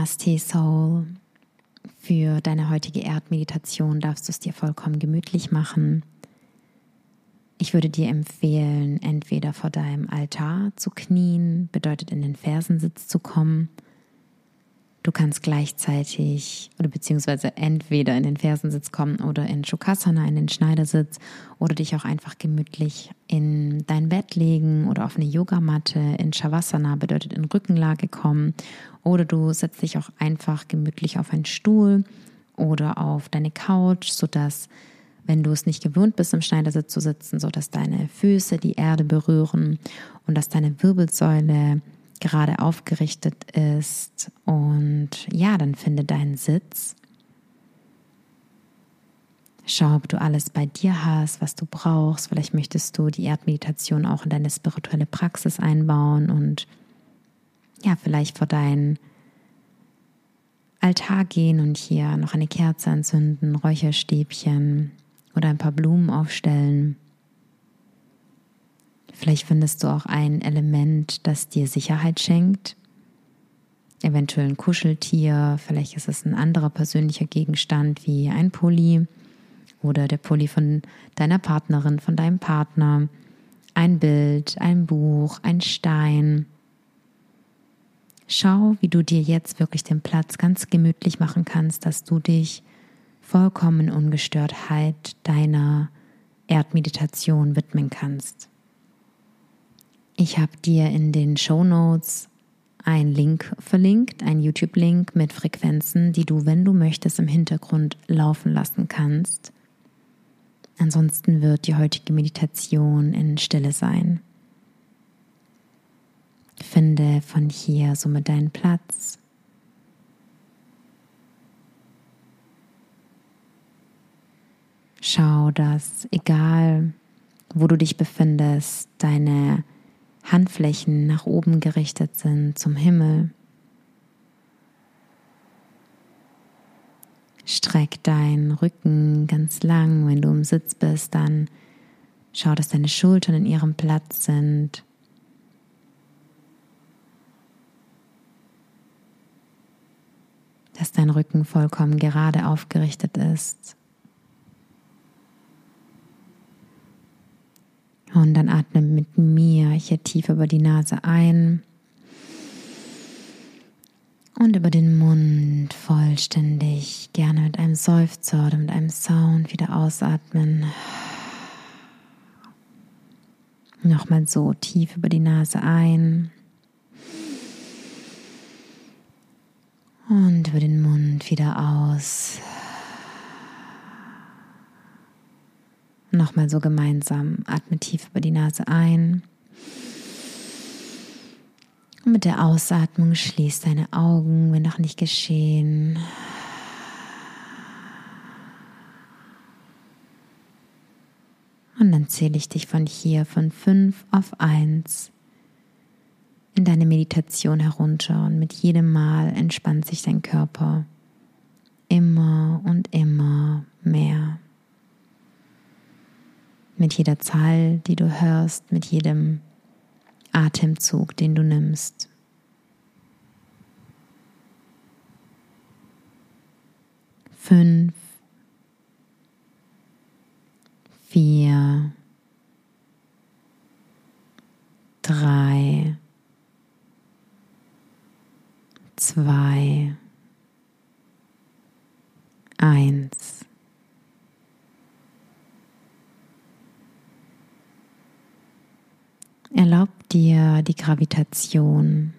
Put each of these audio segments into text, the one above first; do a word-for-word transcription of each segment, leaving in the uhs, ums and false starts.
Namaste Soul. Für deine heutige Erdmeditation darfst du es dir vollkommen gemütlich machen. Ich würde dir empfehlen, entweder vor deinem Altar zu knien, bedeutet in den Fersensitz zu kommen. Du kannst gleichzeitig oder beziehungsweise entweder in den Fersensitz kommen oder in Sukhasana, in den Schneidersitz, oder dich auch einfach gemütlich in dein Bett legen oder auf eine Yogamatte, in Shavasana, bedeutet in Rückenlage kommen, oder du setzt dich auch einfach gemütlich auf einen Stuhl oder auf deine Couch, sodass, wenn du es nicht gewohnt bist, im Schneidersitz zu sitzen, sodass deine Füße die Erde berühren und dass deine Wirbelsäule gerade aufgerichtet ist. Und ja, dann finde deinen Sitz. Schau, ob du alles bei dir hast, was du brauchst. Vielleicht möchtest du die Erdmeditation auch in deine spirituelle Praxis einbauen und ja, vielleicht vor deinen Altar gehen und hier noch eine Kerze anzünden, Räucherstäbchen oder ein paar Blumen aufstellen. Vielleicht findest du auch ein Element, das dir Sicherheit schenkt. Eventuell ein Kuscheltier, vielleicht ist es ein anderer persönlicher Gegenstand wie ein Pulli oder der Pulli von deiner Partnerin, von deinem Partner, ein Bild, ein Buch, ein Stein. Schau, wie du dir jetzt wirklich den Platz ganz gemütlich machen kannst, dass du dich vollkommen in Ungestörtheit deiner Erdmeditation widmen kannst. Ich habe dir in den Shownotes einen Link verlinkt, einen YouTube-Link mit Frequenzen, die du, wenn du möchtest, im Hintergrund laufen lassen kannst. Ansonsten wird die heutige Meditation in Stille sein. Finde von hier somit deinen Platz. Schau, dass, egal wo du dich befindest, deine Handflächen nach oben gerichtet sind zum Himmel. Streck deinen Rücken ganz lang, wenn du im Sitz bist, dann schau, dass deine Schultern in ihrem Platz sind. Dass dein Rücken vollkommen gerade aufgerichtet ist. Und dann atme mit mir hier tief über die Nase ein und über den Mund vollständig, gerne mit einem Seufzer oder mit einem Sound wieder ausatmen. Nochmal so tief über die Nase ein und über den Mund wieder aus. Nochmal so gemeinsam. Atme tief über die Nase ein. Und mit der Ausatmung schließ deine Augen, wenn noch nicht geschehen. Und dann zähle ich dich von hier von fünf auf eins in deine Meditation herunter. Und mit jedem Mal entspannt sich dein Körper immer und immer mehr. Mit jeder Zahl, die du hörst, mit jedem Atemzug, den du nimmst. Fünf, vier, drei, zwei, eins. Erlaub dir, die Gravitation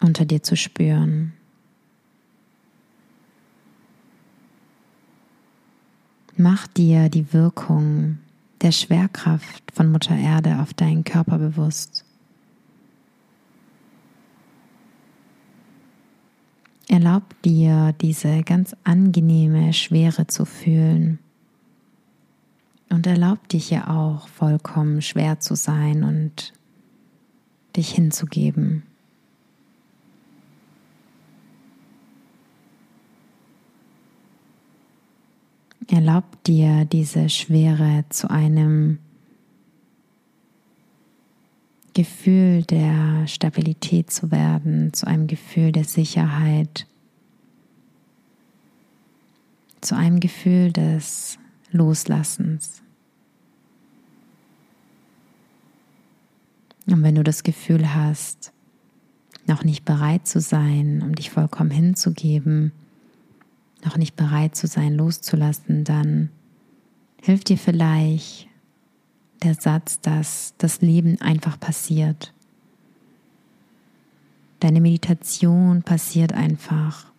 unter dir zu spüren. Mach dir die Wirkung der Schwerkraft von Mutter Erde auf deinen Körper bewusst. Erlaub dir, diese ganz angenehme Schwere zu fühlen. Und erlaub dich hier auch, vollkommen schwer zu sein und dich hinzugeben. Erlaub dir, diese Schwere zu einem Gefühl der Stabilität zu werden, zu einem Gefühl der Sicherheit, zu einem Gefühl des Loslassens. Und wenn du das Gefühl hast, noch nicht bereit zu sein, um dich vollkommen hinzugeben, noch nicht bereit zu sein, loszulassen, dann hilft dir vielleicht der Satz, dass das Leben einfach passiert. Deine Meditation passiert einfach.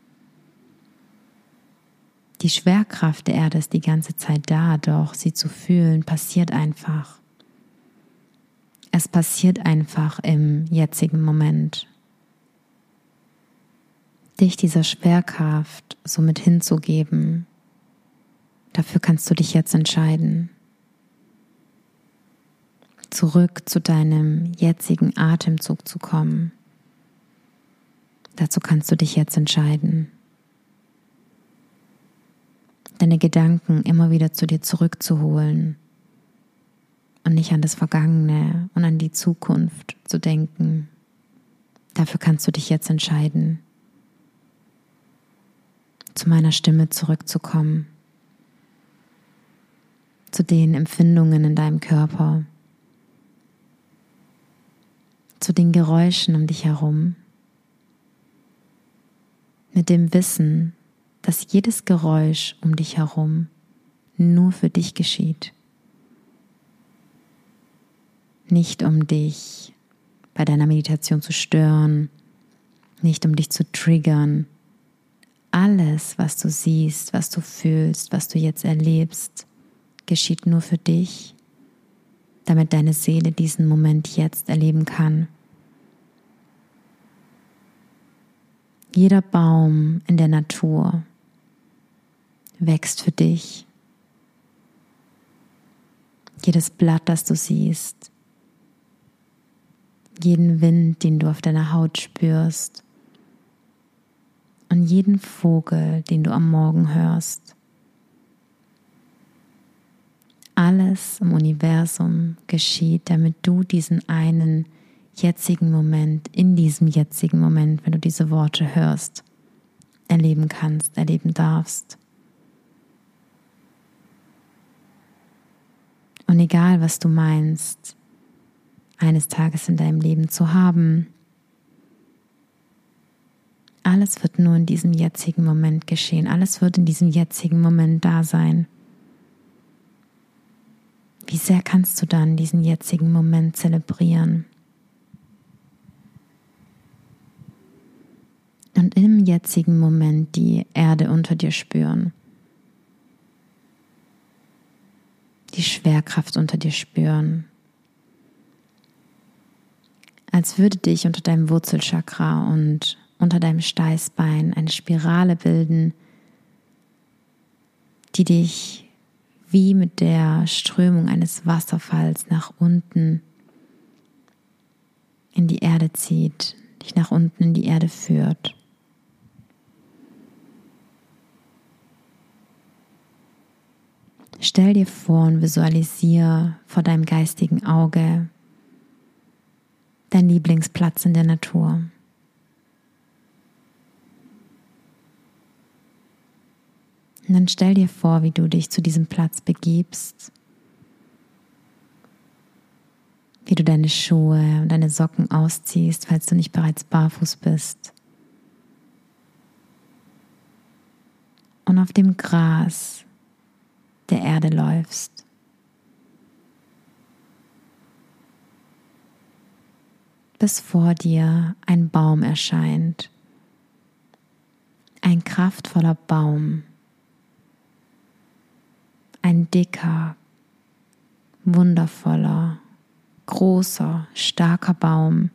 Die Schwerkraft der Erde ist die ganze Zeit da, doch sie zu fühlen passiert einfach. Es passiert einfach im jetzigen Moment. Dich dieser Schwerkraft somit hinzugeben, dafür kannst du dich jetzt entscheiden. Zurück zu deinem jetzigen Atemzug zu kommen, dazu kannst du dich jetzt entscheiden. Deine Gedanken immer wieder zu dir zurückzuholen und nicht an das Vergangene und an die Zukunft zu denken, dafür kannst du dich jetzt entscheiden. Zu meiner Stimme zurückzukommen, zu den Empfindungen in deinem Körper, zu den Geräuschen um dich herum, mit dem Wissen, dass jedes Geräusch um dich herum nur für dich geschieht, nicht um dich bei deiner Meditation zu stören, nicht um dich zu triggern. Alles, was du siehst, was du fühlst, was du jetzt erlebst, geschieht nur für dich, damit deine Seele diesen Moment jetzt erleben kann. Jeder Baum in der Natur wächst für dich. Jedes Blatt, das du siehst, jeden Wind, den du auf deiner Haut spürst, an jeden Vogel, den du am Morgen hörst. Alles im Universum geschieht, damit du diesen einen jetzigen Moment, in diesem jetzigen Moment, wenn du diese Worte hörst, erleben kannst, erleben darfst. Und egal, was du meinst, eines Tages in deinem Leben zu haben, alles wird nur in diesem jetzigen Moment geschehen. Alles wird in diesem jetzigen Moment da sein. Wie sehr kannst du dann diesen jetzigen Moment zelebrieren? Und im jetzigen Moment die Erde unter dir spüren. Die Schwerkraft unter dir spüren. Als würde dich unter deinem Wurzelchakra und unter deinem Steißbein eine Spirale bilden, die dich wie mit der Strömung eines Wasserfalls nach unten in die Erde zieht, dich nach unten in die Erde führt. Stell dir vor und visualisiere vor deinem geistigen Auge deinen Lieblingsplatz in der Natur. Und dann stell dir vor, wie du dich zu diesem Platz begibst, wie du deine Schuhe und deine Socken ausziehst, falls du nicht bereits barfuß bist. Und auf dem Gras der Erde läufst. Bis vor dir ein Baum erscheint. Ein kraftvoller Baum. Ein dicker, wundervoller, großer, starker Baum.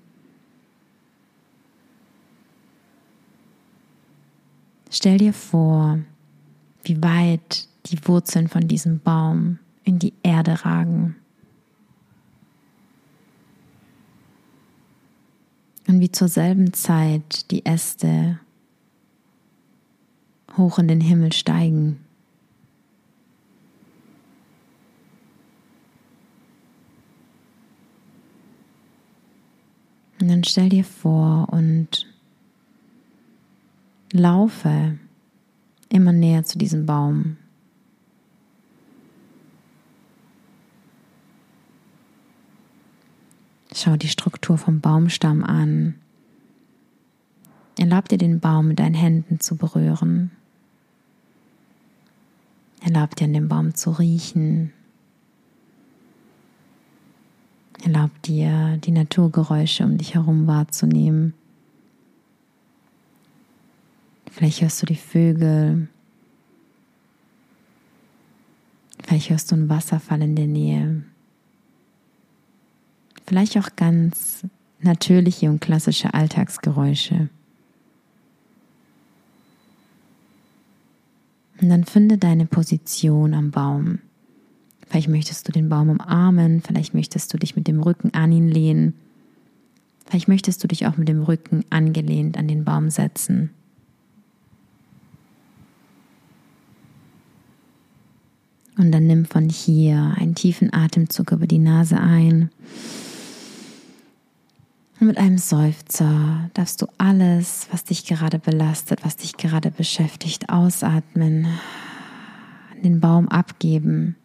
Stell dir vor, wie weit die Wurzeln von diesem Baum in die Erde ragen. Und wie zur selben Zeit die Äste hoch in den Himmel steigen. dann stell dir vor und laufe immer näher zu diesem Baum. Schau die Struktur vom Baumstamm an. Erlaub dir, den Baum mit deinen Händen zu berühren. Erlaub dir, an dem Baum zu riechen. Erlaub dir, die Naturgeräusche um dich herum wahrzunehmen. Vielleicht hörst du die Vögel. Vielleicht hörst du einen Wasserfall in der Nähe. Vielleicht auch ganz natürliche und klassische Alltagsgeräusche. Und dann finde deine Position am Baum. Vielleicht möchtest du den Baum umarmen, vielleicht möchtest du dich mit dem Rücken an ihn lehnen. Vielleicht möchtest du dich auch mit dem Rücken angelehnt an den Baum setzen. Und dann nimm von hier einen tiefen Atemzug über die Nase ein. Und mit einem Seufzer darfst du alles, was dich gerade belastet, was dich gerade beschäftigt, ausatmen, den Baum abgeben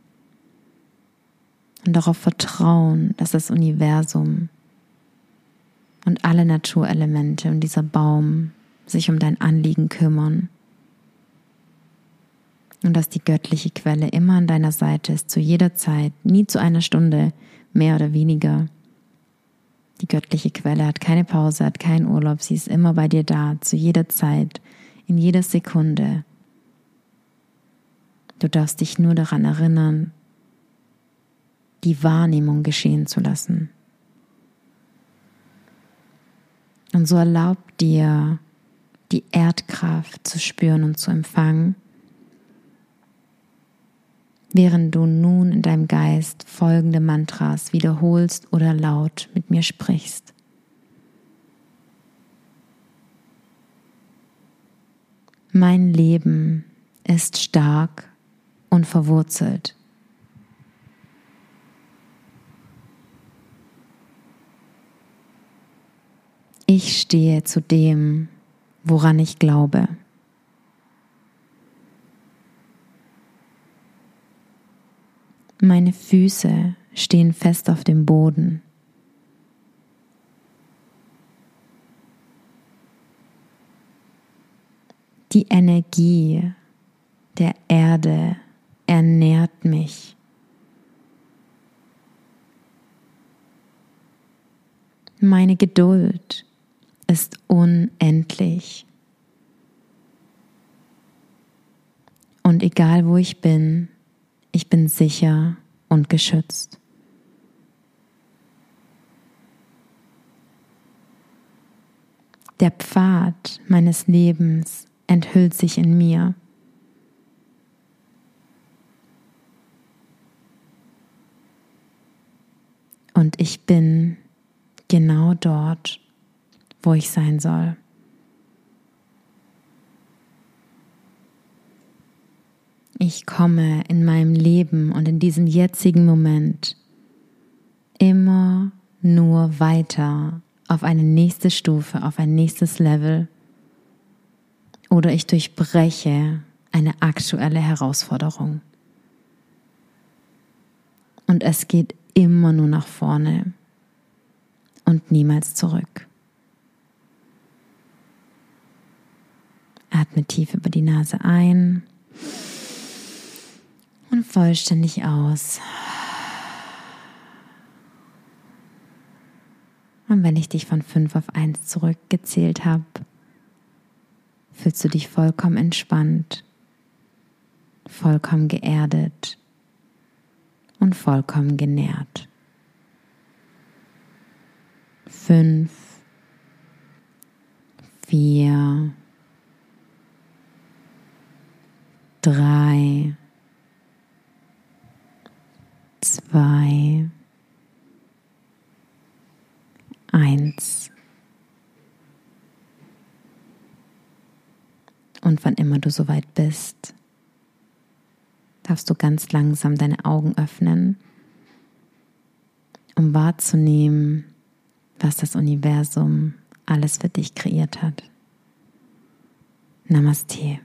und darauf vertrauen, dass das Universum und alle Naturelemente und dieser Baum sich um dein Anliegen kümmern und dass die göttliche Quelle immer an deiner Seite ist, zu jeder Zeit, nie zu einer Stunde, mehr oder weniger. Die göttliche Quelle hat keine Pause, hat keinen Urlaub, sie ist immer bei dir da, zu jeder Zeit, in jeder Sekunde. Du darfst dich nur daran erinnern, die Wahrnehmung geschehen zu lassen. Und so erlaubt dir, die Erdkraft zu spüren und zu empfangen, während du nun in deinem Geist folgende Mantras wiederholst oder laut mit mir sprichst. Mein Leben ist stark und verwurzelt. Ich stehe zu dem, woran ich glaube. Meine Füße stehen fest auf dem Boden. Die Energie der Erde ernährt mich. Meine Geduld ist unendlich. Und egal wo ich bin, ich bin sicher und geschützt. Der Pfad meines Lebens enthüllt sich in mir. Und ich bin genau dort, wo ich sein soll. Ich komme in meinem Leben und in diesem jetzigen Moment immer nur weiter auf eine nächste Stufe, auf ein nächstes Level, oder ich durchbreche eine aktuelle Herausforderung. Und es geht immer nur nach vorne und niemals zurück. Atme tief über die Nase ein. Und vollständig aus. Und wenn ich dich von fünf auf eins zurückgezählt habe, fühlst du dich vollkommen entspannt, vollkommen geerdet und vollkommen genährt. Fünf, vier, drei, Zwei, eins. Und wann immer du soweit bist, darfst du ganz langsam deine Augen öffnen, um wahrzunehmen, was das Universum alles für dich kreiert hat. Namaste.